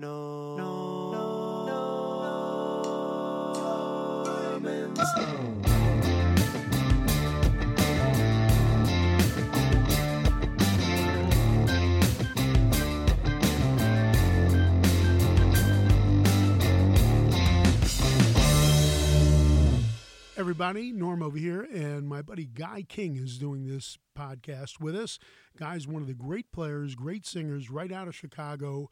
No. Everybody, Norm over here, and my buddy Guy King is doing this podcast with us. Guy's one of the great players, great singers right out of Chicago.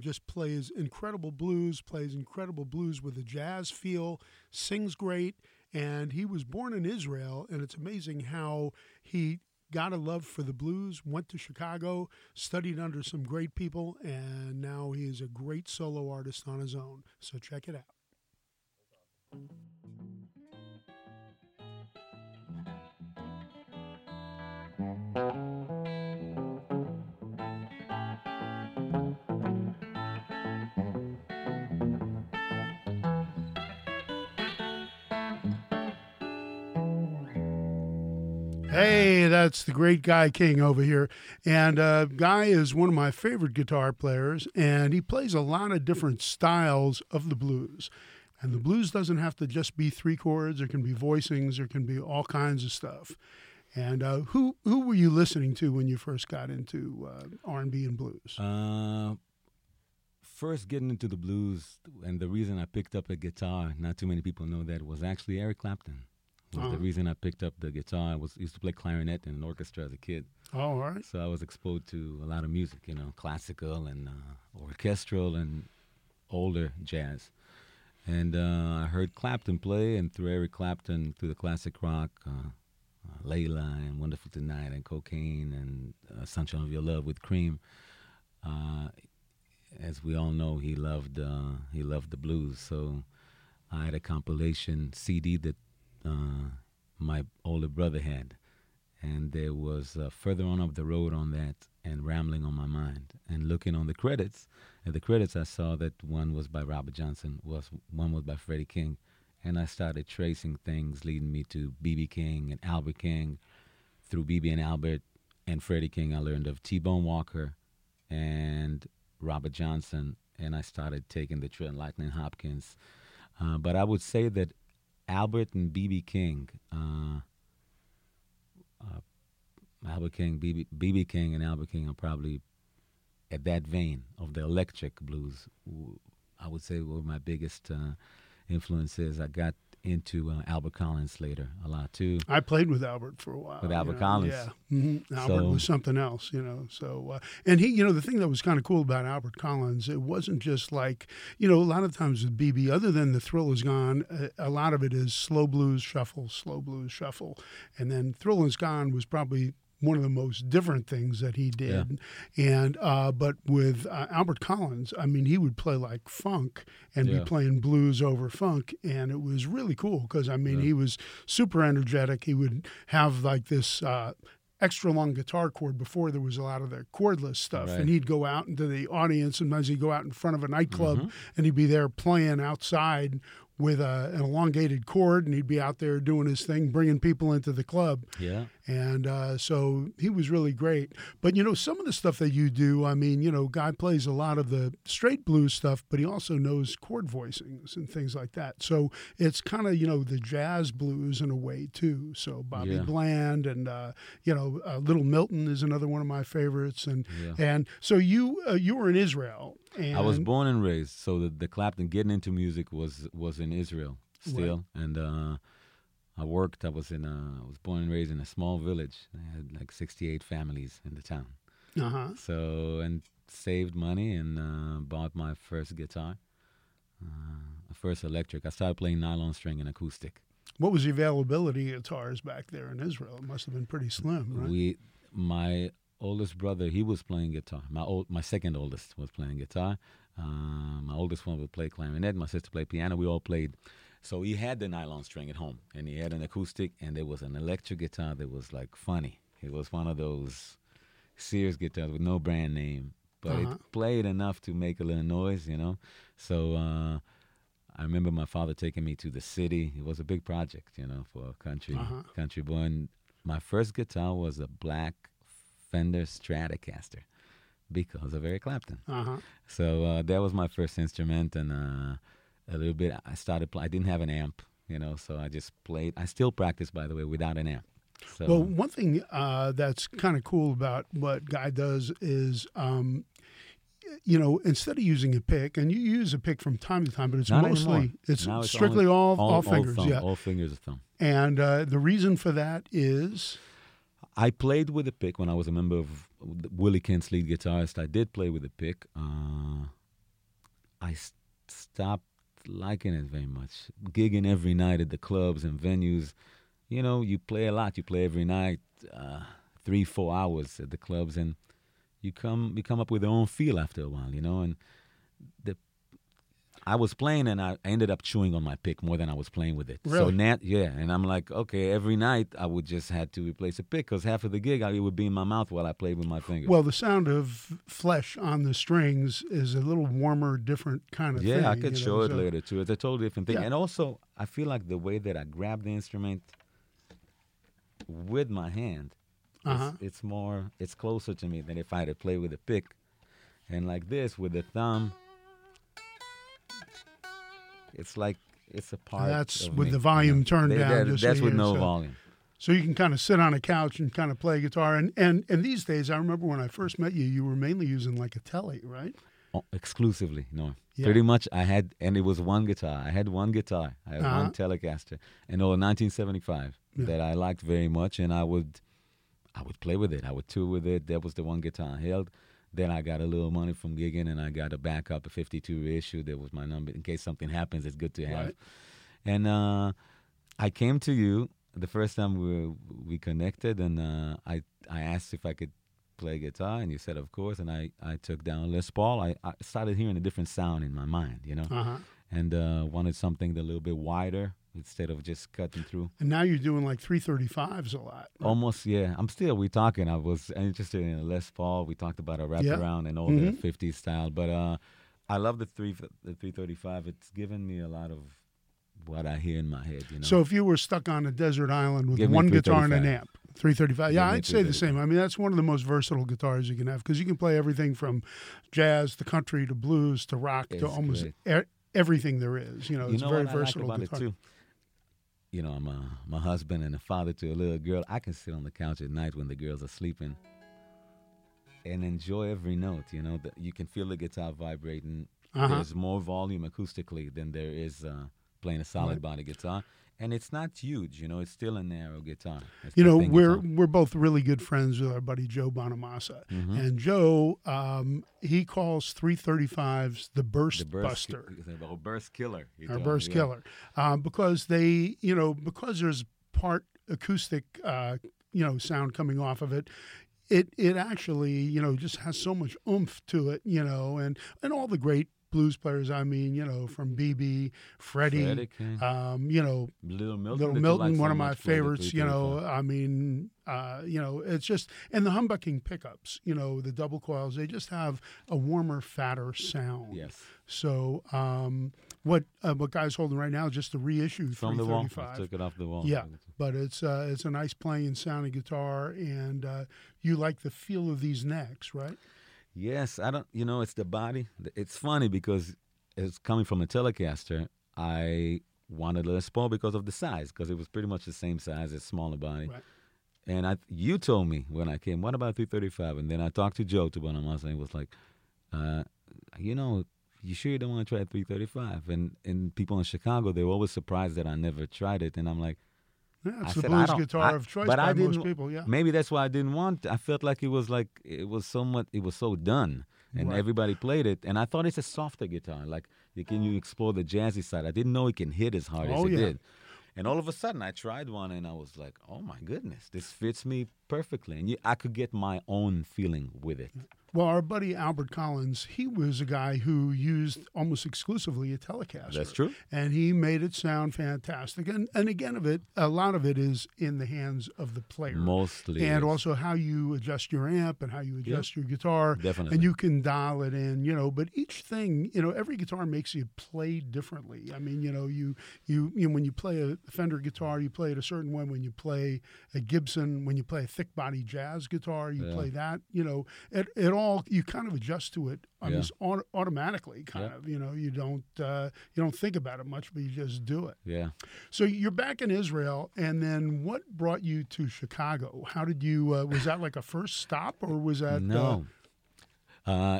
Just plays incredible blues with a jazz feel, sings great, and he was born in Israel, and it's amazing how he got a love for the blues, went to Chicago, studied under some great people, and now he is a great solo artist on his own. So check it out. Hey, that's the great Guy King over here. And Guy is one of my favorite guitar players, and he plays a lot of different styles of the blues. And the blues doesn't have to just be three chords. There can be voicings. There can be all kinds of stuff. And who were you listening to when you first got into R&B and blues? First getting into the blues, and the reason I picked up a guitar, not too many people know that, was actually Eric Clapton. Was the reason I picked up the guitar. I used to play clarinet in an orchestra as a kid. Oh, all right. So I was exposed to a lot of music, you know, classical and orchestral and older jazz. And I heard Clapton play, and through Eric Clapton, through the classic rock, Layla and Wonderful Tonight and Cocaine and Sunshine of Your Love with Cream. As we all know, he loved the blues. So I had a compilation CD that my older brother had, and there was Further On Up the Road on that and Rambling on My Mind. And looking on the credits, I saw that one was by Robert Johnson, one was by Freddie King, and I started tracing things leading me to B.B. King and Albert King. Through B.B. and Albert and Freddie King, I learned of T-Bone Walker and Robert Johnson, and I started taking the trail, Lightning Hopkins. But I would say that Albert and B.B. King, B.B. King and Albert King are probably at that vein of the electric blues. I would say were my biggest influences. I got into Albert Collins later a lot too. I played with Albert for a while. With Albert Collins. Yeah. Mm-hmm. Albert was something else, you know. So, and he, you know, the thing that was kind of cool about Albert Collins, it wasn't just like, you know, a lot of times with BB, other than the Thrill Is Gone, a lot of it is slow blues shuffle. And then Thrill Is Gone was probably one of the most different things that he did. Yeah. And but with Albert Collins, I mean, he would play like funk and be playing blues over funk, and it was really cool because, I mean, he was super energetic. He would have like this extra long guitar chord before there was a lot of the cordless stuff. Right. And he'd go out into the audience. Sometimes he'd go out in front of a nightclub, and he'd be there playing outside with an elongated cord, and he'd be out there doing his thing, bringing people into the club. Yeah. And so he was really great. But, you know, some of the stuff that you do, I mean, you know, Guy plays a lot of the straight blues stuff, but he also knows chord voicings and things like that. So it's kind of, you know, the jazz blues in a way, too. So Bobby Bland and, you know, Little Milton is another one of my favorites. And and so you were in Israel. And I was born and raised, so the Clapton getting into music was in Israel still, and I was born and raised in a small village. I had like 68 families in the town. So, and saved money and bought my first guitar, first electric. I started playing nylon string and acoustic. What was the availability of guitars back there in Israel? It must have been pretty slim, right? My oldest brother, he was playing guitar. My second oldest was playing guitar. My oldest one would play clarinet. My sister played piano. We all played. So he had the nylon string at home, and he had an acoustic, and there was an electric guitar that was like funny. It was one of those Sears guitars with no brand name, but it played enough to make a little noise, you know. So I remember my father taking me to the city. It was a big project, you know, for a country boy. And my first guitar was a black Fender Stratocaster. because of Eric Clapton. Uh-huh. So that was my first instrument, and a little bit I started playing. I didn't have an amp, you know, so I just played. I still practice, by the way, without an amp. So, well, one thing that's kind of cool about what Guy does is, you know, instead of using a pick, and you use a pick from time to time, but it's mostly, it's strictly all fingers. Thumb, yeah. All fingers of thumb. And the reason for that is? I played with a pick when I was a member of Willie Kent's lead guitarist. I did play with a pick. I stopped liking it very much. Gigging every night at the clubs and venues. You know, you play a lot. You play every night, 3-4 hours at the clubs, and you come up with your own feel after a while, you know. And I was playing, and I ended up chewing on my pick more than I was playing with it. Really? So and I'm like, okay, every night I would just had to replace a pick because half of the gig it would be in my mouth while I played with my fingers. Well, the sound of flesh on the strings is a little warmer, different kind of thing. Yeah, I could show it later, too. It's a totally different thing. Yeah. And also, I feel like the way that I grab the instrument with my hand, uh-huh. it's closer to me than if I had to play with a pick. And like this, with the thumb... It's like it's a part. That's with the volume turned down. That's with no volume. So you can kind of sit on a couch and kind of play guitar. And these days, I remember when I first met you, you were mainly using like a Tele, right? Oh, exclusively, no. Yeah. Pretty much I had, and it was one guitar. I had one guitar. I had one Telecaster, and all 1975 that I liked very much, and I would play with it. I would tour with it. That was the one guitar I held. Then I got a little money from gigging, and I got a backup, a 52 reissue. That was my number. In case something happens, it's good to have. Right. And I came to you the first time we connected, and I asked if I could play guitar, and you said, of course. And I took down Les Paul. I started hearing a different sound in my mind, you know, uh-huh. and wanted something a little bit wider instead of just cutting through. And now you're doing like 335s a lot. Right? Almost, yeah. We're talking. I was interested in a Les Paul. We talked about a wraparound and all the 50s style. But I love the 335. It's given me a lot of what I hear in my head. You know? So if you were stuck on a desert island with one guitar and an amp, 335. Yeah, I'd say the same. I mean, that's one of the most versatile guitars you can have because you can play everything from jazz to country to blues to rock to almost everything there is. You know, it's very versatile guitar. You know, I'm a husband and a father to a little girl. I can sit on the couch at night when the girls are sleeping and enjoy every note, you know. You can feel the guitar vibrating. Uh-huh. There's more volume acoustically than there is playing a solid body guitar. And it's not huge, you know. It's still a narrow guitar. That's we're both really good friends with our buddy Joe Bonamassa. Mm-hmm. And Joe, he calls 335s the burst buster. Or burst killer. Or burst killer. Because they, you know, because there's part acoustic, you know, sound coming off of it. It actually, you know, just has so much oomph to it, you know, and all the great blues players, I mean, you know, from B.B., Freddie King, you know, Little Milton, like one of my favorites, you know, I mean, you know, it's just, and the humbucking pickups, you know, the double coils, they just have a warmer, fatter sound. Yes. So what Guy's holding right now is just the reissue 335. From the wall, took it off the wall. Yeah, but it's a nice playing sounding guitar, and you like the feel of these necks, right? Yes, it's the body. It's funny because it's coming from a Telecaster. I wanted a Les Paul because of the size, because it was pretty much the same size, a smaller body. Right. And you told me when I came, what about 335? And then I talked to Joe Bonamassa, and he was like, you know, you sure you don't want to try 335? And people in Chicago, they were always surprised that I never tried it. And I'm like, yeah, it's the blues guitar of choice by most people, yeah. Maybe that's why I didn't want it. I felt like it was so done, and everybody played it. And I thought it's a softer guitar, like you explore the jazzy side. I didn't know it can hit as hard as it did. And all of a sudden, I tried one, and I was like, oh, my goodness, this fits me perfectly. And I could get my own feeling with it. Well, our buddy Albert Collins, he was a guy who used almost exclusively a Telecaster. That's true. And he made it sound fantastic. And again, a lot of it is in the hands of the player. Mostly. And also how you adjust your amp and how you adjust your guitar. Definitely. And you can dial it in, you know. But each thing, you know, every guitar makes you play differently. I mean, you know, you when you play a Fender guitar, you play it a certain way. When you play a Gibson, when you play a thick-body jazz guitar, you play that. You know, it all all, you kind of adjust to it just automatically, kind of. You know, you don't think about it much, but you just do it. Yeah. So you're back in Israel, and then what brought you to Chicago? How did you? Was that like a first stop, or was that? No.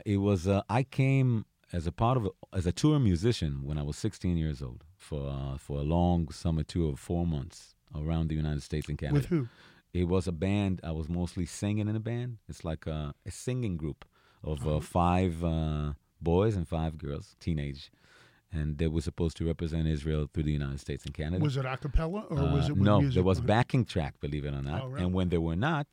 It was. I came as a touring musician when I was 16 years old for a long summer tour of 4 months around the United States and Canada. With who? It was a band. I was mostly singing in a band. It's like a singing group of five boys and five girls, teenage. And they were supposed to represent Israel through the United States and Canada. Was it a cappella or was it with music? No, there was backing track, believe it or not. Oh, really? And when there were not,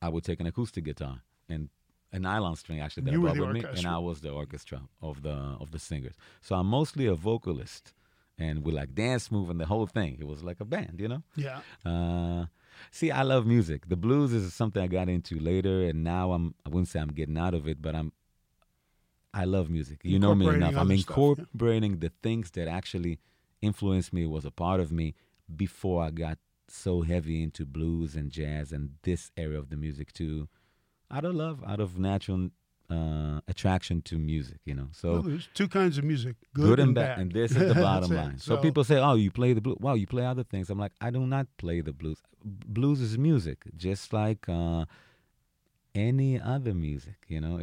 I would take an acoustic guitar and a nylon string, actually, that I brought with me. And I was the orchestra of the singers. So I'm mostly a vocalist. And we like dance move and the whole thing. It was like a band, you know? Yeah. See, I love music. The blues is something I got into later, and now I wouldn't say I'm getting out of it, but I love music. You know me enough. I'm incorporating the things that actually influenced me, was a part of me before I got so heavy into blues and jazz and this area of the music too. Out of love, out of natural attraction to music, you know. So there's two kinds of music, good and bad. And this is the bottom line. So people say, "Oh, you play the blues. Wow, you play other things." I'm like, I do not play the blues. Blues is music, just like any other music, you know.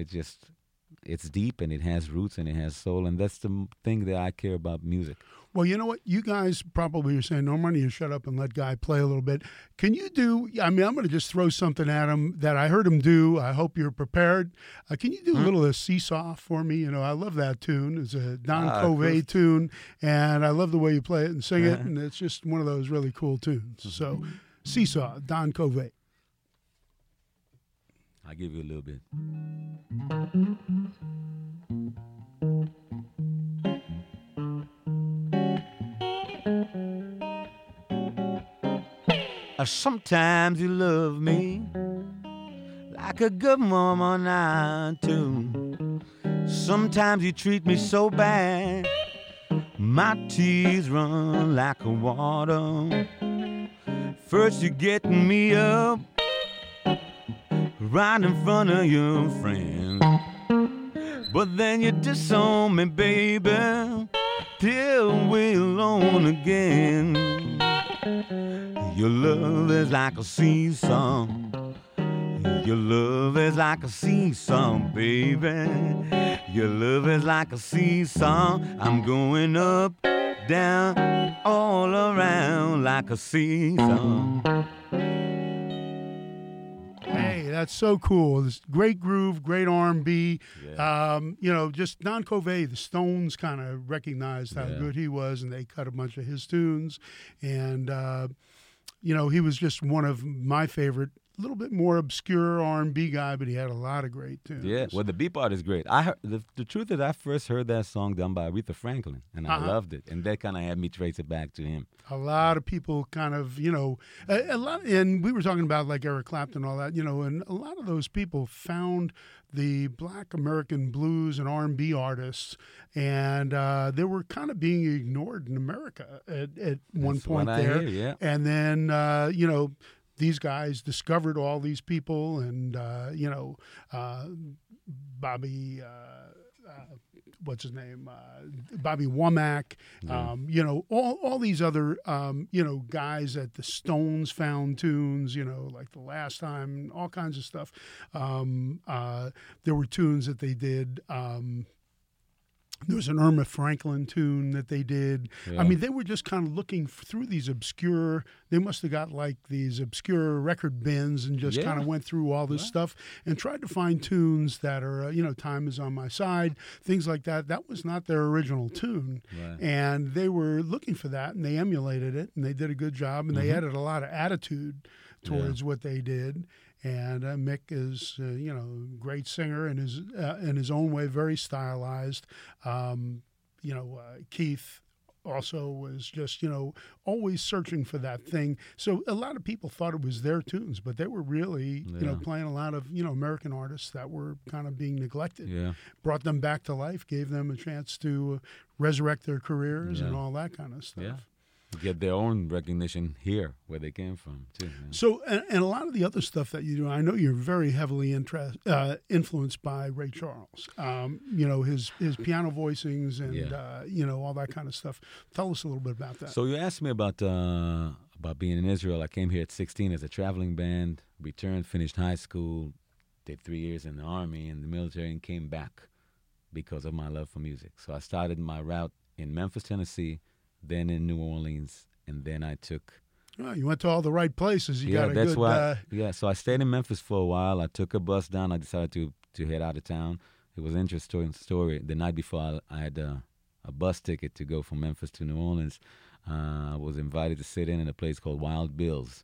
It's deep and it has roots and it has soul, and that's the thing that I care about music. Well, you know what? You guys probably are saying, Norman, you shut up and let Guy play a little bit. Can you do, I mean, I'm going to just throw something at him that I heard him do. I hope you're prepared. Can you do a little of Seesaw for me? You know, I love that tune. It's a Don Covey tune, and I love the way you play it and sing it, and it's just one of those really cool tunes. So, Seesaw, Don Covey. I'll give you a little bit. Sometimes you love me like a good mama now too. Sometimes you treat me so bad, my tears run like water. First you get me up right in front of your friend, but then you disown me, baby, till we're alone again. Your love is like a seesaw. Your love is like a seesaw, baby. Your love is like a seesaw. I'm going up, down, all around like a seesaw. That's so cool. This great groove, great R&B. Yeah. You know, just Don Covey, the Stones kind of recognized how good he was, and they cut a bunch of his tunes. And, you know, he was just one of my favorite, a little bit more obscure R&B guy, but he had a lot of great tunes. Yeah, well, the B part is great. I heard, the truth is I first heard that song done by Aretha Franklin, and I loved it. And that kind of had me trace it back to him. A lot of people kind of, you know, a lot, and we were talking about like Eric Clapton and all that, you know, and a lot of those people found the black American blues and R&B artists, and they were kind of being ignored in America at one point there. Hear, yeah. And then, you know, these guys discovered all these people, and, you know, Bobby, what's his name, Bobby Womack, you know, all these other, you know, guys that the Stones found tunes, you know, like The Last Time, all kinds of stuff. There were tunes that they did. There was an Aretha Franklin tune that they did. Yeah. I mean, they were just kind of looking through these obscure, they must have got like these obscure record bins and just kind of went through all this stuff and tried to find tunes that are, you know, Time Is On My Side, things like that. That was not their original tune. Right. And they were looking for that, and they emulated it, and they did a good job, and they added a lot of attitude towards what they did. And Mick is, you know, great singer and is in his own way very stylized. You know, Keith also was just, you know, always searching for that thing. So a lot of people thought it was their tunes, but they were really, you know, playing a lot of, you know, American artists that were kind of being neglected. Yeah. Brought them back to life, gave them a chance to resurrect their careers and all that kind of stuff. Yeah. get their own recognition here where they came from too. You know? So, and a lot of the other stuff that you do, I know you're very heavily influenced by Ray Charles. You know, his piano voicings and you know, all that kind of stuff. Tell us a little bit about that. So you asked me about being in Israel. I came here at 16 as a traveling band. Returned, finished high school, did 3 years in the army and the military, and came back because of my love for music. So I started my route in Memphis, Tennessee. Then in New Orleans, and then I took... Oh, you went to all the right places. You got a that's good... Why, so I stayed in Memphis for a while. I took a bus down. I decided to head out of town. It was an interesting story. The night before, I had a bus ticket to go from Memphis to New Orleans. I was invited to sit in at a place called Wild Bills,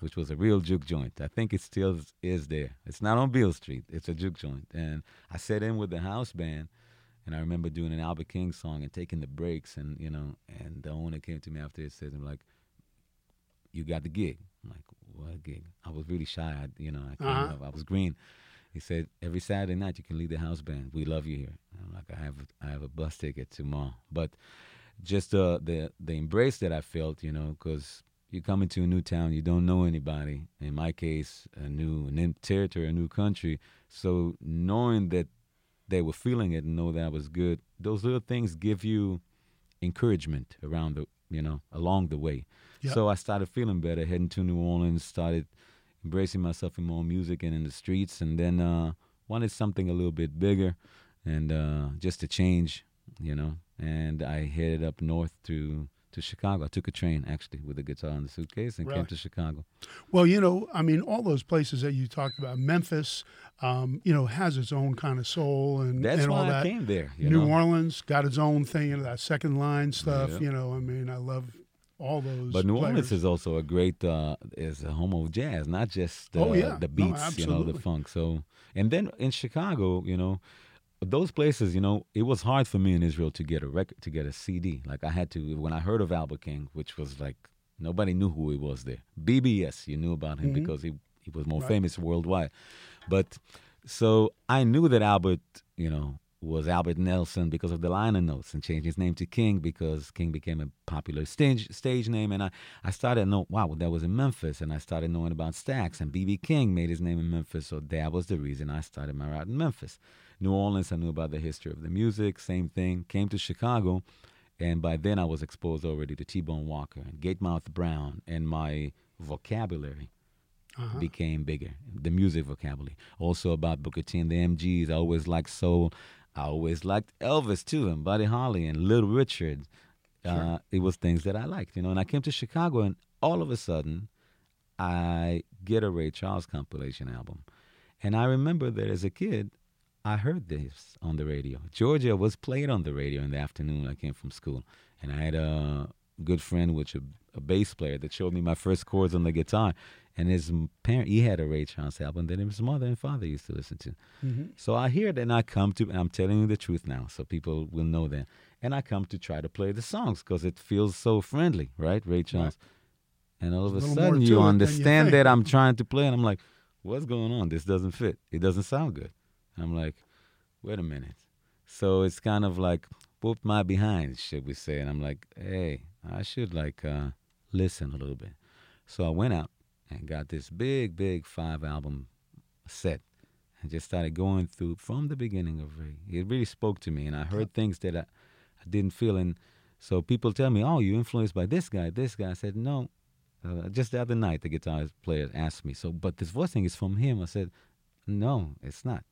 which was a real juke joint. I think it still is there. It's not on Beale Street. It's a juke joint. And I sat in with the house band, and I remember doing an Albert King song and taking the breaks, and you know, and the owner came to me after it said, "I'm like, you got the gig." I'm like, "What gig?" I was really shy. I was green. He said, "Every Saturday night you can lead the house band. We love you here." And I'm like, "I have a bus ticket tomorrow," but just the embrace that I felt, you know, because you come into a new town, you don't know anybody. In my case, a new territory, a new country. So knowing that they were feeling it and know that was good. Those little things give you encouragement around along the way. Yep. So I started feeling better, heading to New Orleans, started embracing myself in more music and in the streets, and then wanted something a little bit bigger and just to change, you know. And I headed up north to Chicago. I took a train, actually, with a guitar in the suitcase and came to Chicago. Well, you know, I mean, all those places that you talked about, Memphis, you know, has its own kind of soul and all that. That's why I came there. New Orleans got its own thing, and that second line stuff, you know, I mean, I love all those But New Orleans is also a great, is a home of jazz, not just the beats, the funk. So, and then in Chicago, you know, those places, you know, it was hard for me in Israel to get a record, to get a CD. Like I had to, when I heard of Albert King, which was like nobody knew who he was there. BBS, you knew about him because he was more famous worldwide. But so I knew that Albert, you know, was Albert Nelson because of the liner notes, and changed his name to King because King became a popular stage name. And I started knowing, wow, that was in Memphis. And I started knowing about Stax, and B.B. King made his name in Memphis. So that was the reason I started my route in Memphis. New Orleans, I knew about the history of the music, same thing. Came to Chicago, and by then I was exposed already to T-Bone Walker and Gatemouth Brown, and my vocabulary became bigger, the music vocabulary. Also about Booker T and the MGs. I always liked soul. I always liked Elvis, too, and Buddy Holly and Little Richard. It was things that I liked, you know. And I came to Chicago, and all of a sudden, I get a Ray Charles compilation album. And I remember that as a kid, I heard this on the radio. Georgia was played on the radio in the afternoon when I came from school. And I had a good friend, which a bass player, that showed me my first chords on the guitar. And his parent, he had a Ray Charles album that his mother and father used to listen to. So I hear it, and I come to, and I'm telling you the truth now, so people will know that. And I come to try to play the songs because it feels so friendly, right, Ray Charles? Right. And all of a sudden you understand that I'm trying to play, and I'm like, what's going on? This doesn't fit. It doesn't sound good. I'm like, wait a minute. So it's kind of like, whoop my behind, should we say. And I'm like, hey, I should like listen a little bit. So I went out and got this big, big 5-album set and just started going through from the beginning of Ray. It really spoke to me, and I heard things that I didn't feel. And so people tell me, oh, you influenced by this guy, this guy. I said, no. Just the other night, the guitar player asked me, but this voicing is from him. I said, no, it's not.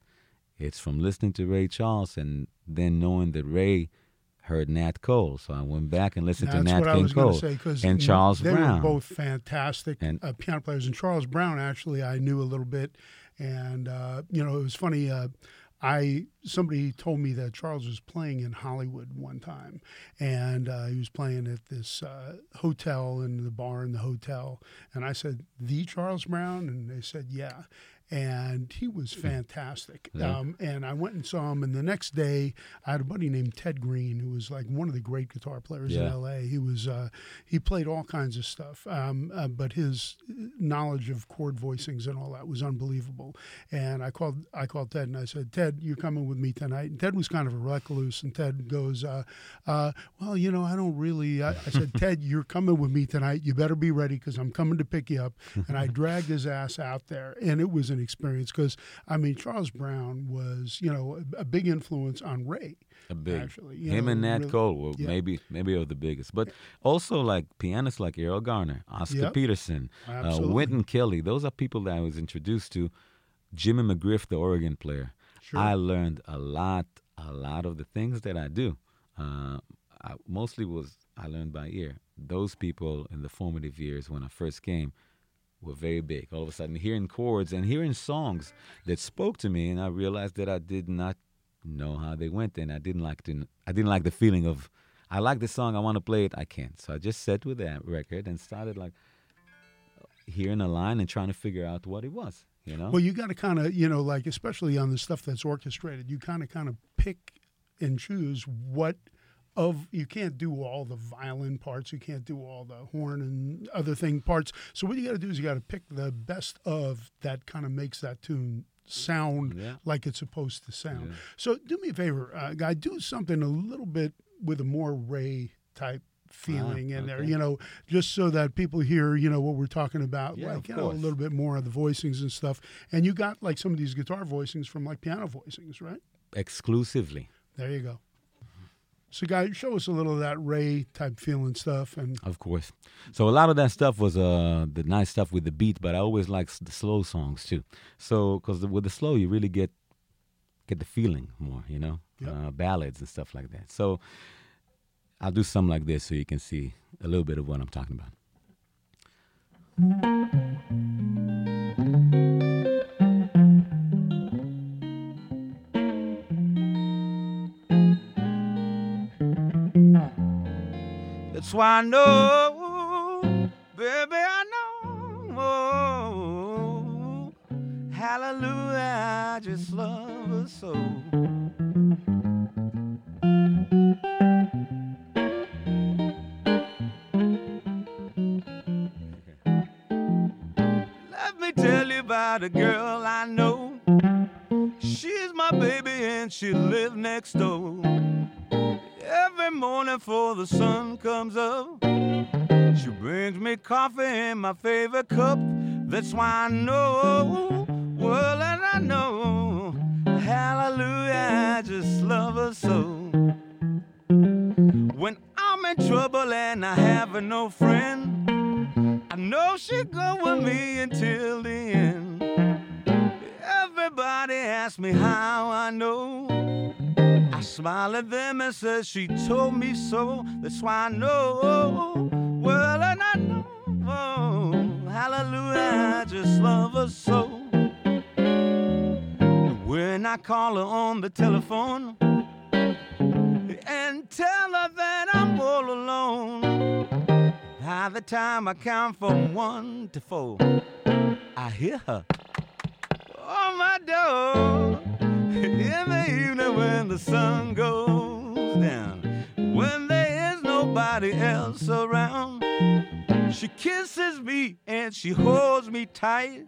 It's from listening to Ray Charles and then knowing that Ray heard Nat Cole. So I went back and listened to Nat King Cole and Charles Brown. They were both fantastic piano players. And Charles Brown, actually, I knew a little bit. And, you know, it was funny. Somebody told me that Charles was playing in Hollywood one time, and he was playing at this hotel, and the bar in the hotel. And I said, the Charles Brown? And they said, yeah. and he was fantastic. Yeah. And I went and saw him, and the next day I had a buddy named Ted Green, who was like one of the great guitar players in L.A. He was he played all kinds of stuff, but his knowledge of chord voicings and all that was unbelievable. And I called Ted, and I said, Ted, you're coming with me tonight. And Ted was kind of a recluse, and Ted goes, well, you know, I don't really. I said, Ted, you're coming with me tonight. You better be ready because I'm coming to pick you up. And I dragged his ass out there, and it was an experience because, I mean, Charles Brown was, you know, a big influence on Ray. A big, actually. Him and Nat Cole were maybe are the biggest. But also like pianists like Errol Garner, Oscar Peterson, Wynton Kelly. Those are people that I was introduced to. Jimmy McGriff, the organ player. Sure. I learned a lot of the things that I do. I learned by ear. Those people in the formative years when I first came were very big. All of a sudden, hearing chords and hearing songs that spoke to me, and I realized that I did not know how they went, and I didn't like the feeling of, I like the song, I want to play it, I can't. So I just sat with that record and started like hearing a line and trying to figure out what it was. You know? Well, you got to kind of, you know, like especially on the stuff that's orchestrated, you kind of pick and choose what of. You can't do all the violin parts, you can't do all the horn and other thing parts. So what you got to do is you got to pick the best of that kind of makes that tune sound like it's supposed to sound. Yeah. So do me a favor, Guy, do something a little bit with a more Ray type feeling in there, you know, just so that people hear, you know, what we're talking about, like, you know, a little bit more of the voicings and stuff. And you got like some of these guitar voicings from like piano voicings, right? Exclusively. There you go. So, Guy, show us a little of that Ray type feeling stuff. And of course. So a lot of that stuff was the nice stuff with the beat, but I always liked the slow songs too. So, because with the slow, you really get the feeling more, you know, ballads and stuff like that. So I'll do something like this so you can see a little bit of what I'm talking about. That's why I know, baby, I know. Oh, hallelujah, I just love her so. About a girl I know, she's my baby and she lives next door. Every morning before the sun comes up, she brings me coffee in my favorite cup. That's why I know, well, and I know, hallelujah, I just love her so. When I'm in trouble and I have no friend, I know she'll go with me until the end. Everybody asks me how I know. I smile at them and says she told me so. That's why I know. Well, and I know. Oh, hallelujah, I just love her so. When I call her on the telephone and tell her that I'm all alone, by the time I count from 1 to 4, I hear her on my door in the evening when the sun goes down. When there is nobody else around, she kisses me and she holds me tight.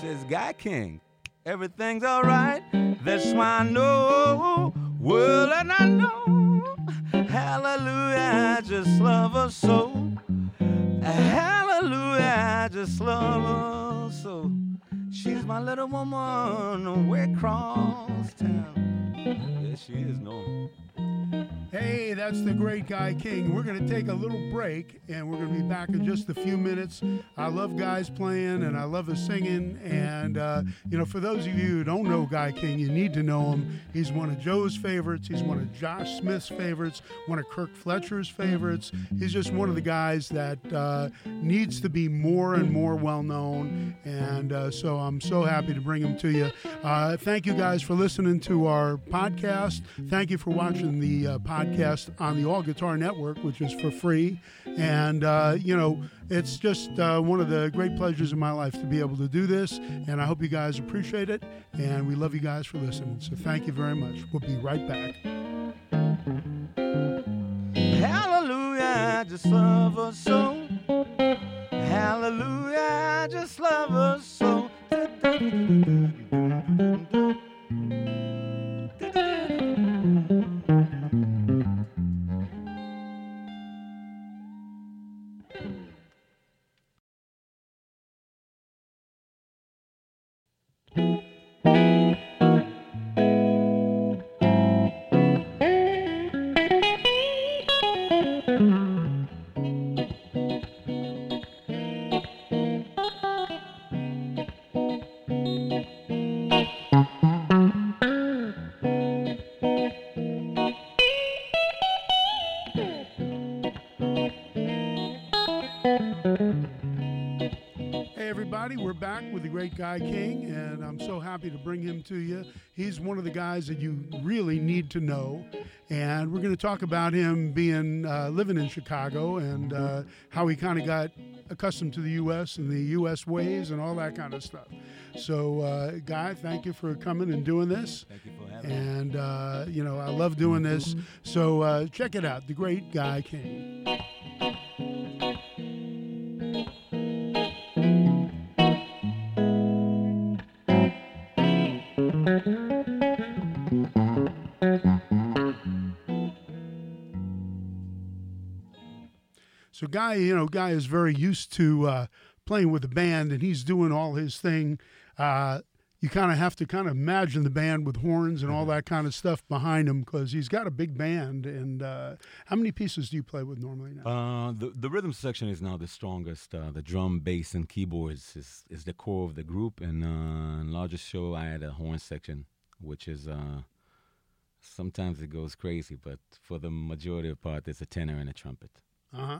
Says, Guy King, everything's all right. That's why I know, well, and I know, hallelujah, I just love her so. Hallelujah, I just love her so. She's my little woman way across town. Yes, she is normal. Hey, that's the great Guy King. We're going to take a little break, and we're going to be back in just a few minutes. I love Guy's playing, and I love his singing. And, you know, for those of you who don't know Guy King, you need to know him. He's one of Joe's favorites. He's one of Josh Smith's favorites, one of Kirk Fletcher's favorites. He's just one of the guys that needs to be more and more well-known. And so I'm so happy to bring him to you. Thank you guys for listening to our podcast. Thank you for watching the the podcast on the All Guitar Network, which is for free. And, you know, it's just one of the great pleasures of my life to be able to do this. And I hope you guys appreciate it. And we love you guys for listening. So thank you very much. We'll be right back. Hallelujah, I just love her so. Hallelujah, I just love her so. Guy King, and I'm so happy to bring him to you. He's one of the guys that you really need to know, and we're going to talk about him being living in Chicago and how he kind of got accustomed to the U.S. and the U.S. ways and all that kind of stuff. So, Guy, thank you for coming and doing this. Thank you for having me. And, you know, I love doing this. So check it out, the great Guy King. So Guy is very used to playing with a band, and he's doing all his thing. You kind of have to kind of imagine the band with horns and all that kind of stuff behind him because he's got a big band. And how many pieces do you play with normally now? The rhythm section is now the strongest. The drum, bass, and keyboards is the core of the group. And in largest show, I had a horn section, which is sometimes it goes crazy, but for the majority of the part, there's a tenor and a trumpet. Uh-huh.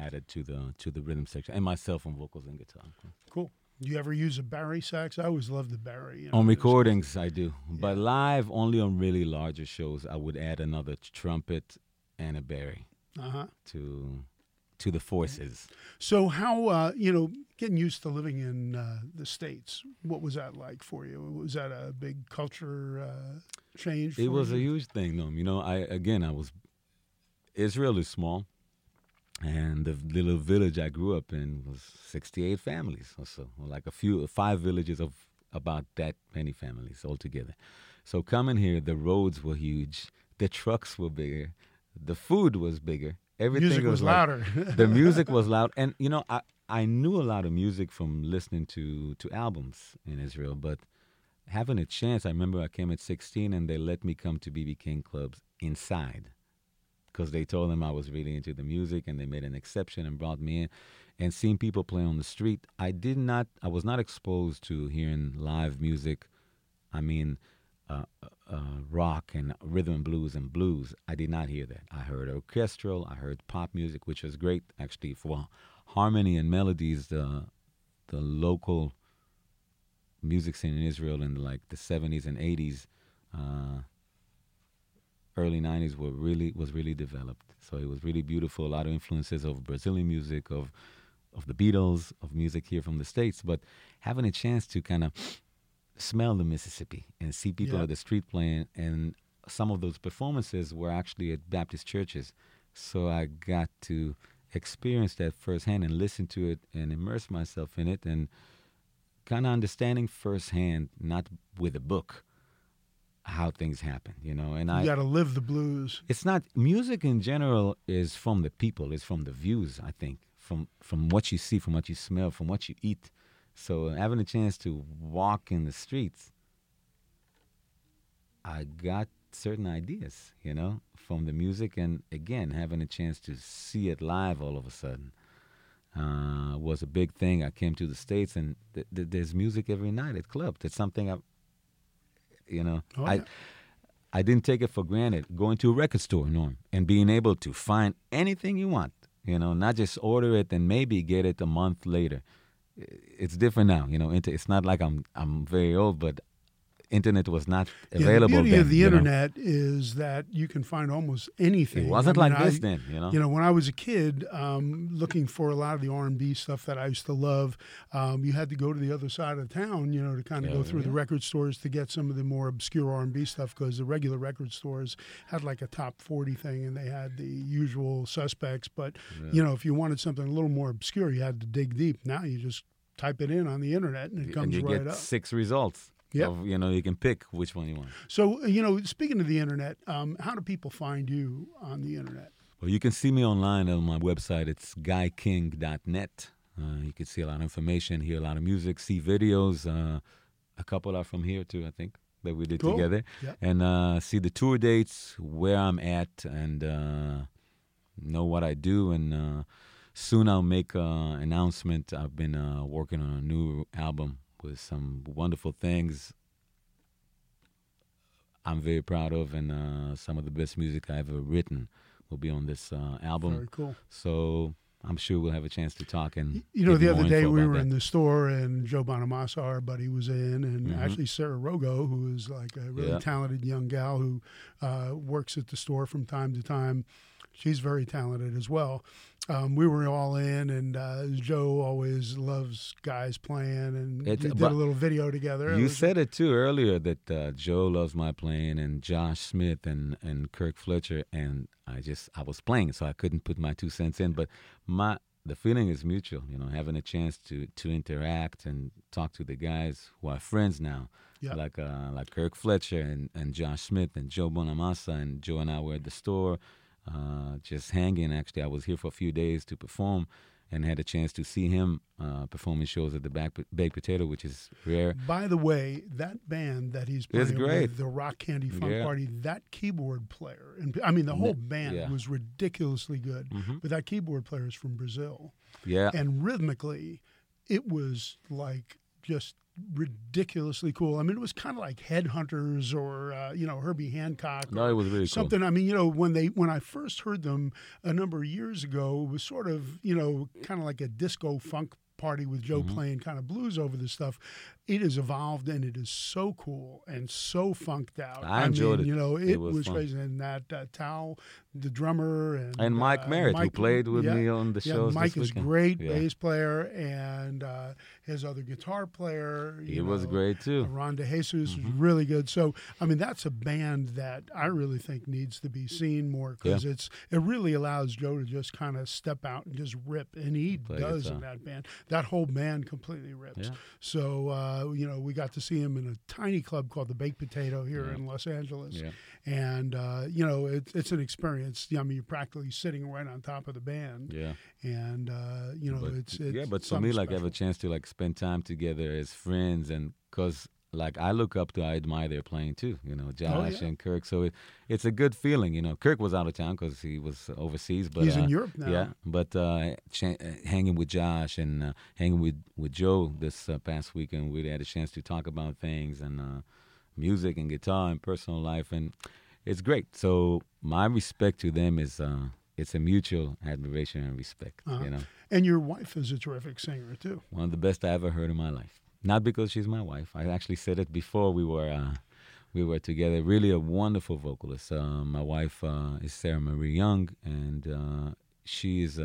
Added to the rhythm section, and myself on vocals and guitar. Cool. Do you ever use a Barry sax? I always love the Barry. You know, on recordings, I do. Yeah. But live, only on really larger shows, I would add another trumpet and a Barry to the forces. So how, getting used to living in the States, what was that like for you? Was that a big culture change for you? It was a huge thing, though. You know, Israel is small. And the little village I grew up in was 68 families or so, or like five villages of about that many families altogether. So coming here, the roads were huge, the trucks were bigger, the food was bigger, everything was louder. The music was loud. And, you know, I knew a lot of music from listening to albums in Israel, but having a chance, I remember I came at 16 and they let me come to B.B. King clubs inside, because they told them I was really into the music, and they made an exception and brought me in. And seeing people play on the street, I was not exposed to hearing live music. I mean, rock and rhythm and blues. I did not hear that. I heard orchestral, I heard pop music, which was great, actually, for harmony and melodies. The local music scene in Israel in like the 70s and 80s, early 90s was really developed. So it was really beautiful. A lot of influences of Brazilian music, of the Beatles, of music here from the States. But having a chance to kind of smell the Mississippi and see people on the street playing, and some of those performances were actually at Baptist churches. So I got to experience that firsthand and listen to it and immerse myself in it and kind of understanding firsthand, not with a book, how things happen, you know. And you got to live the blues. It's not music in general is from the people, it's from the views, I think, from what you see, from what you smell, from what you eat. So having a chance to walk in the streets, I got certain ideas, you know, from the music. And again, having a chance to see it live all of a sudden was a big thing. I came to the States, and there's music every night at clubs. It's something I didn't take it for granted. Going to a record store, Norm, and being able to find anything you want, you know, not just order it and maybe get it a month later. It's different now, you know. It's not like I'm very old, but internet was not available then. The beauty of the internet is that you can find almost anything. It wasn't like this then, you know. You know, when I was a kid, looking for a lot of the R&B stuff that I used to love, you had to go to the other side of town, you know, to kind of go through the record stores to get some of the more obscure R&B stuff, because the regular record stores had like a top 40 thing, and they had the usual suspects. But, you know, if you wanted something a little more obscure, you had to dig deep. Now you just type it in on the internet, and it comes right up. And you get 6 results. Yeah, you know, you can pick which one you want. So, you know, speaking of the internet, how do people find you on the internet? Well, you can see me online on my website. It's guyking.net. You can see a lot of information, hear a lot of music, see videos. A couple are from here too, I think, that we did together. Yep. And see the tour dates, where I'm at, and know what I do. And soon I'll make an announcement. I've been working on a new album with some wonderful things I'm very proud of, and some of the best music I've ever written will be on this album. Very cool. So I'm sure we'll have a chance to talk. And you know, the other day we were in the store, and Joe Bonamassa, our buddy, was in, and actually Sarah Rogo, who is like a really talented young gal who works at the store from time to time. She's very talented as well. We were all in, and Joe always loves guys playing, and we did a little video together. You said it, too, earlier, that Joe loves my playing, and Josh Smith and Kirk Fletcher, and I was playing, so I couldn't put my 2 cents in, but the feeling is mutual, you know, having a chance to interact and talk to the guys who are friends now, like Kirk Fletcher and Josh Smith and Joe Bonamassa, and Joe and I were at the store, just hanging. Actually, I was here for a few days to perform, and had a chance to see him performing shows at the Baked Potato, which is rare. By the way, that band that he's playing with, the Rock Candy Funk Party, that keyboard player, and I mean the whole band was ridiculously good, but that keyboard player is from Brazil. Yeah. And rhythmically, it was like just ridiculously cool. I mean, it was kind of like Headhunters or Herbie Hancock. No, it was really something cool. I mean, you know, when I first heard them a number of years ago, it was sort of, you know, kind of like a disco funk party with Joe playing kind of blues over the stuff. It has evolved, and it is so cool and so funked out. I enjoyed it. You know, it was crazy. And that Tal, the drummer, and Mike Merritt, who played with me on the shows. Mike is great bass player, and his other guitar player. He was great too. Ron DeJesus was really good. So I mean, that's a band that I really think needs to be seen more, because it really allows Joe to just kind of step out and just rip, and he does in that band. That whole band completely rips. Yeah. So. We got to see him in a tiny club called the Baked Potato here in Los Angeles. Yeah. And, it's an experience. I mean, you're practically sitting right on top of the band. Yeah. And, it's yeah, but for me, like, I have a chance to, like, spend time together as friends. And because, like, I look up to, I admire their playing, too, you know, Josh and Kirk. So it's a good feeling, you know. Kirk was out of town because he was overseas. But he's in Europe now. Yeah, but hanging with Josh and hanging with Joe this past weekend, we had a chance to talk about things and music and guitar and personal life, and it's great. So my respect to them is it's a mutual admiration and respect, you know. And your wife is a terrific singer, too. One of the best I ever heard in my life. Not because she's my wife. I actually said it before we were together. Really a wonderful vocalist. My wife is Sarah Marie Young, and she is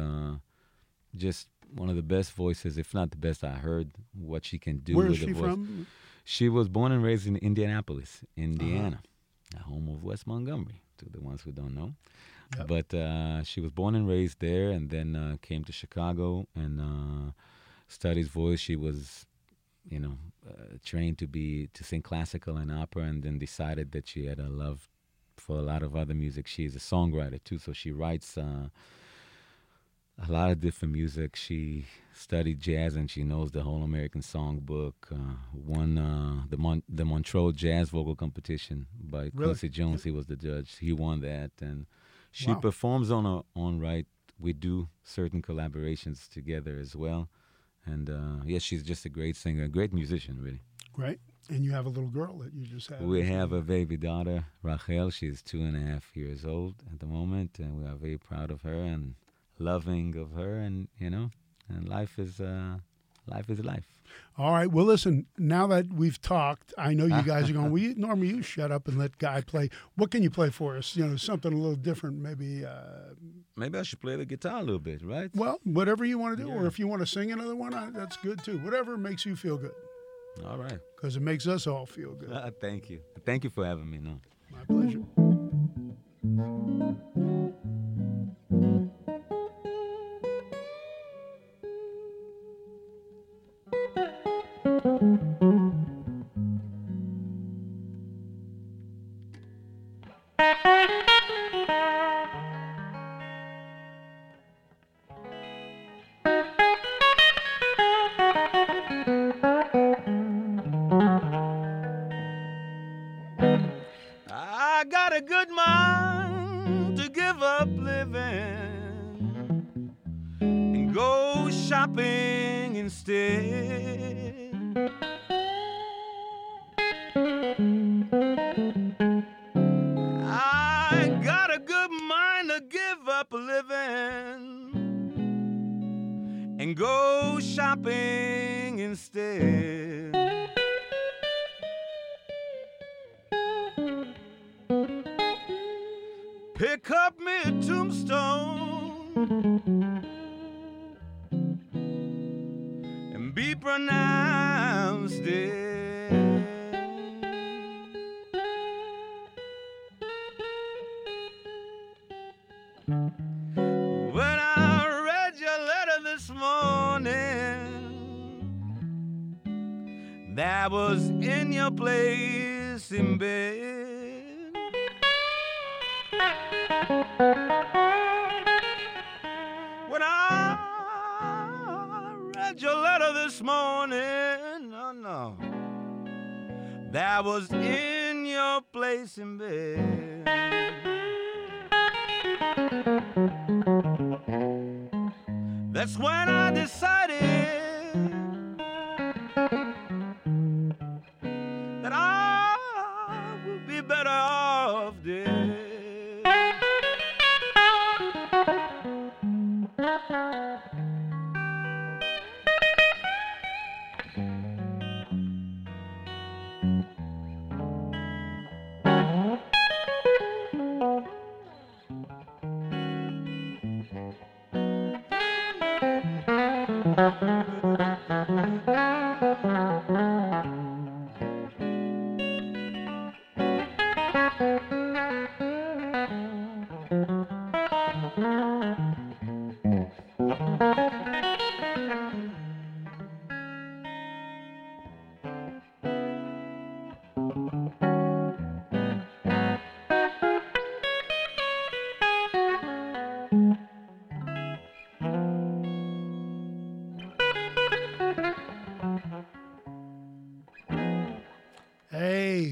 just one of the best voices, if not the best I heard, what she can do with the voice. Where is she from? She was born and raised in Indianapolis, Indiana, the home of West Montgomery, to the ones who don't know. Yep. But she was born and raised there, and then came to Chicago and studied voice. She was... you know, trained to sing classical and opera, and then decided that she had a love for a lot of other music. She is a songwriter, too, so she writes a lot of different music. She studied jazz, and she knows the whole American Songbook. Won the Montreux Jazz Vocal Competition by Quincy Jones. He was the judge. He won that, and she performs on her own right. We do certain collaborations together as well. And, she's just a great singer, a great musician, really. Right. And you have a little girl that you just had. We have a baby daughter, Rachel. She's 2.5 years old at the moment, and we are very proud of her and loving of her. And, you know, and life is life is life. All right. Well, listen, now that we've talked, I know you guys are going, well, normally you shut up and let Guy play. What can you play for us? You know, something a little different, maybe. Maybe I should play the guitar a little bit, right? Well, whatever you want to do. Yeah. Or if you want to sing another one, that's good, too. Whatever makes you feel good. All right. Because it makes us all feel good. Thank you. Thank you for having me. No. My pleasure.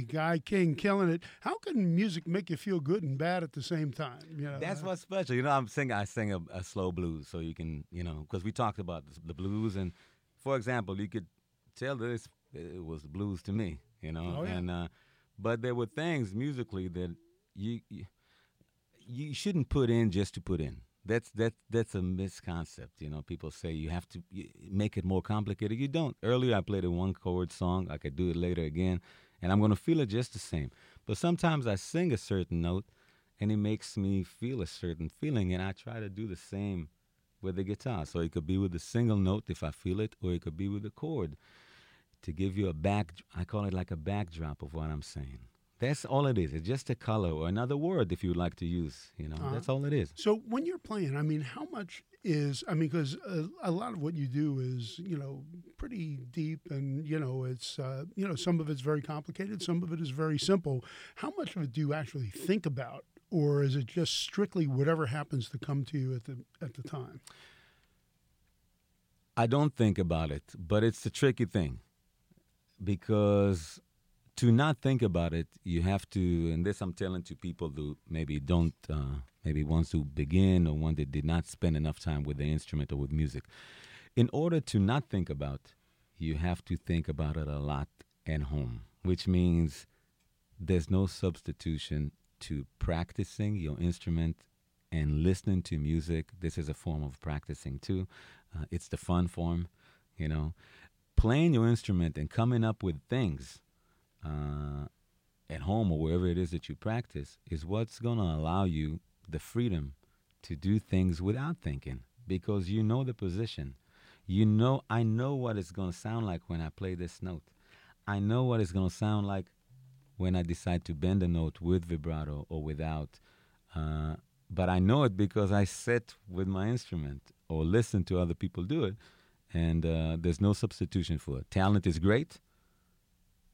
Guy King killing it. How can music make you feel good and bad at the same time? You know, that's what's special. You know, I sing a slow blues, so you can, you know, because we talked about the blues, and for example, you could tell that it was blues to me, you know. Oh, yeah. And but there were things musically that you shouldn't put in just to put in. That's a misconcept, you know. People say you have to make it more complicated. You don't. Earlier I played a one chord song. I could do it later again, and I'm going to feel it just the same. But sometimes I sing a certain note, and it makes me feel a certain feeling, and I try to do the same with the guitar. So it could be with a single note if I feel it, or it could be with a chord to give you I call it like a backdrop of what I'm saying. That's all it is. It's just a color or another word if you like to use, you know. That's all it is. So when you're playing, I mean, how much is, I mean, because a lot of what you do is, you know, pretty deep, and, you know, it's, you know, some of it's very complicated, some of it is very simple. How much of it do you actually think about, or is it just strictly whatever happens to come to you at the time? I don't think about it, but it's the tricky thing, because to not think about it, you have to, and this I'm telling to people who maybe don't, maybe ones who begin or one that did not spend enough time with the instrument or with music. In order to not think about, you have to think about it a lot at home, which means there's no substitution to practicing your instrument and listening to music. This is a form of practicing too. It's the fun form. you know, playing your instrument and coming up with things at home or wherever it is that you practice is what's going to allow you the freedom to do things without thinking, because you know the position. You know, I know what it's going to sound like when I play this note. I know what it's going to sound like when I decide to bend a note with vibrato or without. But I know it because I sit with my instrument or listen to other people do it, and there's no substitution for it. Talent is great,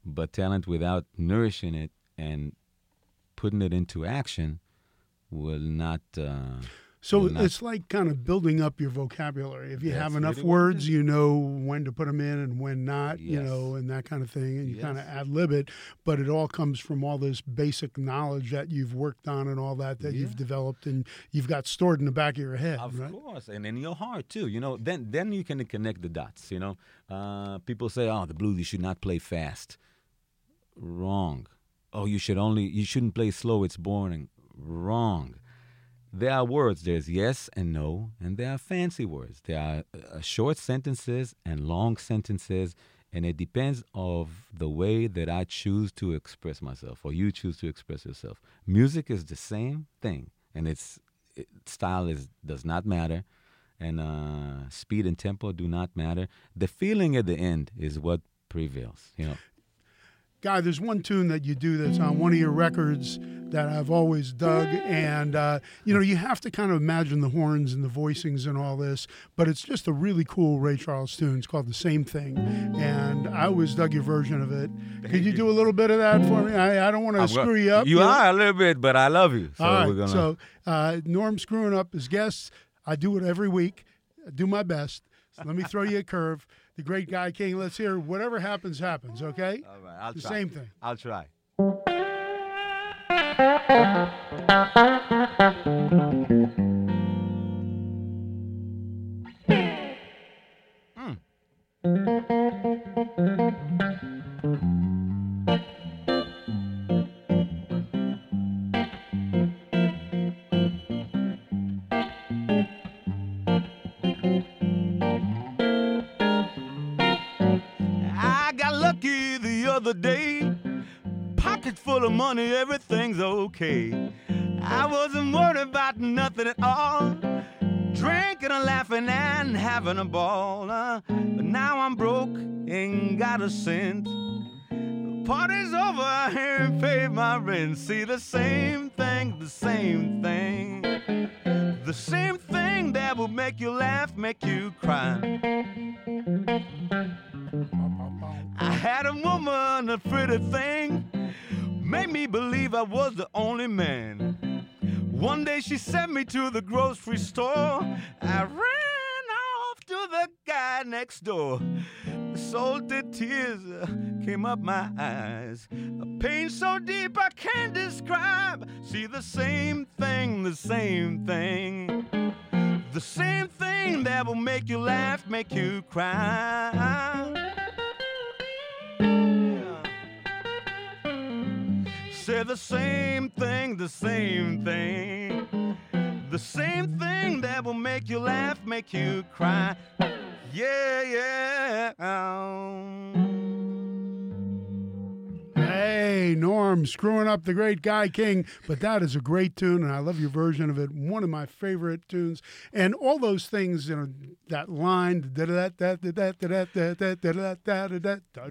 but talent without nourishing it and putting it into action will not... So it's like kind of building up your vocabulary. If you have enough words, you know when to put them in and when not, you know, and that kind of thing. And you kind of ad lib it, but it all comes from all this basic knowledge that you've worked on and all that you've developed and you've got stored in the back of your head. Of course, and in your heart too. You know, then you can connect the dots. You know, people say, "Oh, the blues, you should not play fast." Wrong. Oh, you shouldn't play slow. It's boring. Wrong. There are words. There's yes and no, and there are fancy words. There are short sentences and long sentences, and it depends of the way that I choose to express myself or you choose to express yourself. Music is the same thing, and its style does not matter, and speed and tempo do not matter. The feeling at the end is what prevails, you know. Guy, there's one tune that you do that's on one of your records that I've always dug, and, you know, you have to kind of imagine the horns and the voicings and all this, but it's just a really cool Ray Charles tune. It's called The Same Thing, and I always dug your version of it. Could you do a little bit of that for me? I don't want to screw you up. You are a little bit, but I love you. So all right, so Norm screwing up his guests. I do it every week. I do my best. So let me throw you a curve. The great Guy King. Let's hear whatever happens, happens, okay? All right, I'll try. The same thing. I'll try. Money, everything's okay. I wasn't worried about nothing at all. Drinking and laughing and having a ball. But now I'm broke, ain't got a cent. Party's over, I ain't paid my rent. See, the same thing, the same thing. The same thing that will make you laugh, make you cry. I had a woman, a pretty thing. Made me believe I was the only man. One day she sent me to the grocery store. I ran off to the guy next door. Salted tears came up my eyes. A pain so deep I can't describe. See, the same thing, the same thing. The same thing that will make you laugh, make you cry. Say the same thing, the same thing. The same thing that will make you laugh, make you cry. Yeah, yeah. Hey, Norm, screwing up the great Guy King. But that is a great tune, and I love your version of it. One of my favorite tunes. And all those things, you know, that line.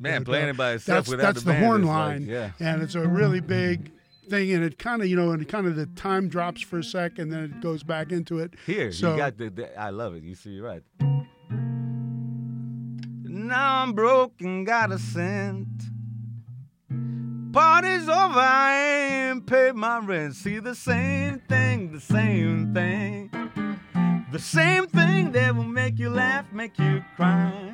Man, playing it by itself without the band. That's the horn line. Yeah. And it's a really big thing, and it kind of, you know, and kind of the time drops for a sec, and then it goes back into it. Here, so, you got the I love it. You see, you're right. Now I'm broke and got a cent. Party's over, I ain't paid my rent. See, the same thing, the same thing. The same thing that will make you laugh, make you cry.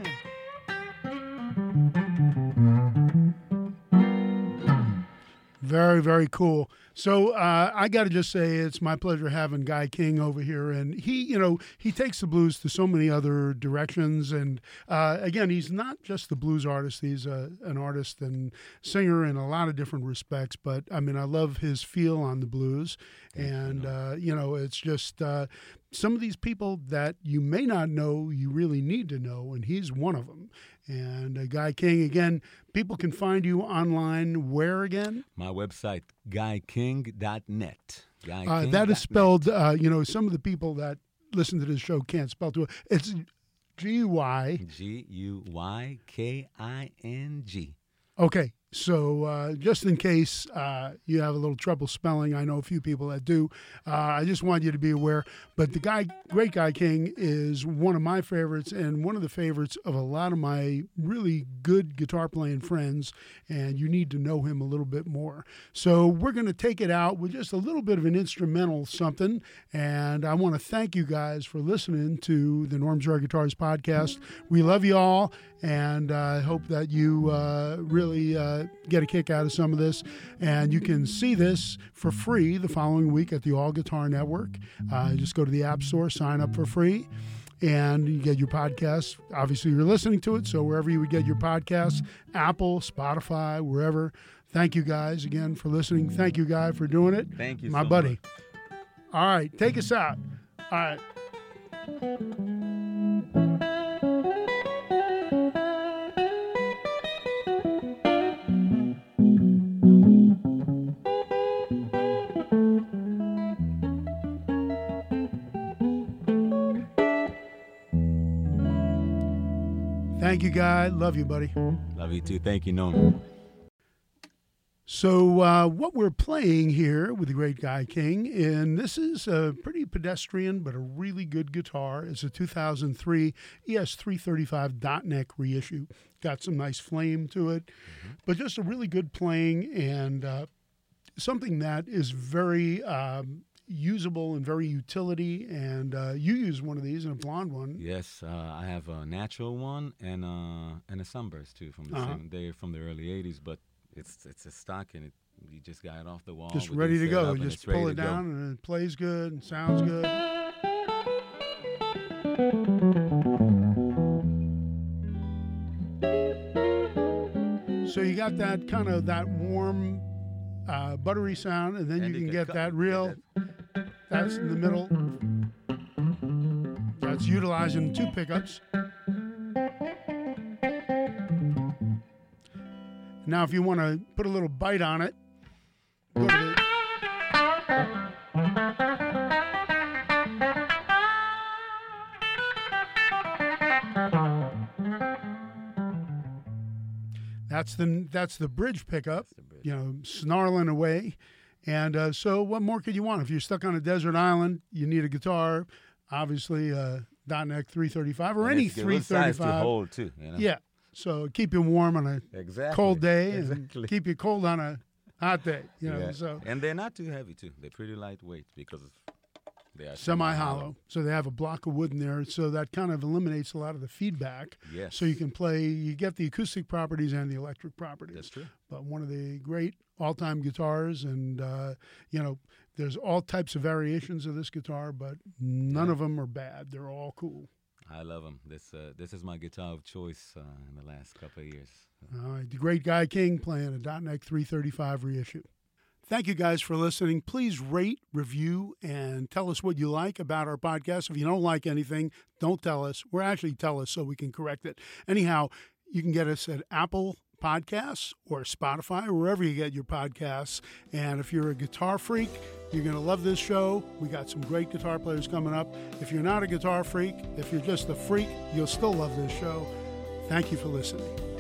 Very, very cool. So I got to just say it's my pleasure having Guy King over here. And he, you know, he takes the blues to so many other directions. And again, he's not just the blues artist. He's an artist and singer in a lot of different respects. But, I mean, I love his feel on the blues. And, you know, it's just some of these people that you may not know, you really need to know. And he's one of them. And Guy King, again, people can find you online where again? My website, guyking.net. That is spelled, you know, some of the people that listen to this show can't spell too well. It's G-Y. G-U-Y-K-I-N-G. Okay. So just in case you have a little trouble spelling, I know a few people that do. I just want you to be aware. But the guy, great Guy King, is one of my favorites and one of the favorites of a lot of my really good guitar playing friends. And you need to know him a little bit more. So we're going to take it out with just a little bit of an instrumental something. And I want to thank you guys for listening to the Norm Zara Guitars podcast. We love you all. And I hope that you really get a kick out of some of this. And you can see this for free the following week at the All Guitar Network. Just go to the App Store, sign up for free, and you get your podcast. Obviously, you're listening to it, so wherever you would get your podcast, Apple, Spotify, wherever. Thank you guys again for listening. Thank you, Guy, for doing it. Thank you, my so buddy. Much. All right, take us out. All right. Thank you, Guy. Love you, buddy. Love you, too. Thank you, Norm. So what we're playing here with the great Guy King, and this is a pretty pedestrian but a really good guitar. It's a 2003 ES335 dot neck reissue. Got some nice flame to it, but just a really good playing and something that is very usable and very utility, and you use one of these and a blonde one. Yes, I have a natural one and a sunburst too from the same day from the early '80s. But it's a stock and you just got it off the wall, just ready to go. Just pull it down and it plays good and sounds good. So you got that kind of that warm, buttery sound, and then and you can get that real. That's in the middle. That's utilizing two pickups. Now, if you want to put a little bite on it, go to that's the bridge pickup. You know, snarling away. And so what more could you want? If you're stuck on a desert island, you need a guitar, obviously a .NEC 335 or any 335. It's a good size to hold, too. You know? Yeah. So keep you warm on a cold day and keep you cold on a hot day. You know, so. And they're not too heavy, too. They're pretty lightweight because they are semi-hollow. So they have a block of wood in there. So that kind of eliminates a lot of the feedback. Yes. So you can play, you get the acoustic properties and the electric properties. That's true. But one of the great all-time guitars, and you know, there's all types of variations of this guitar, but none of them are bad. They're all cool. I love them. This is my guitar of choice in the last couple of years. All right, the great Guy King playing a .NEC 335 reissue. Thank you guys for listening. Please rate, review, and tell us what you like about our podcast. If you don't like anything, don't tell us. We're actually tell us so we can correct it. Anyhow, you can get us at Apple Podcasts or Spotify, wherever you get your podcasts. And if you're a guitar freak, you're going to love this show. We got some great guitar players coming up. If you're not a guitar freak, if you're just a freak, you'll still love this show. Thank you for listening.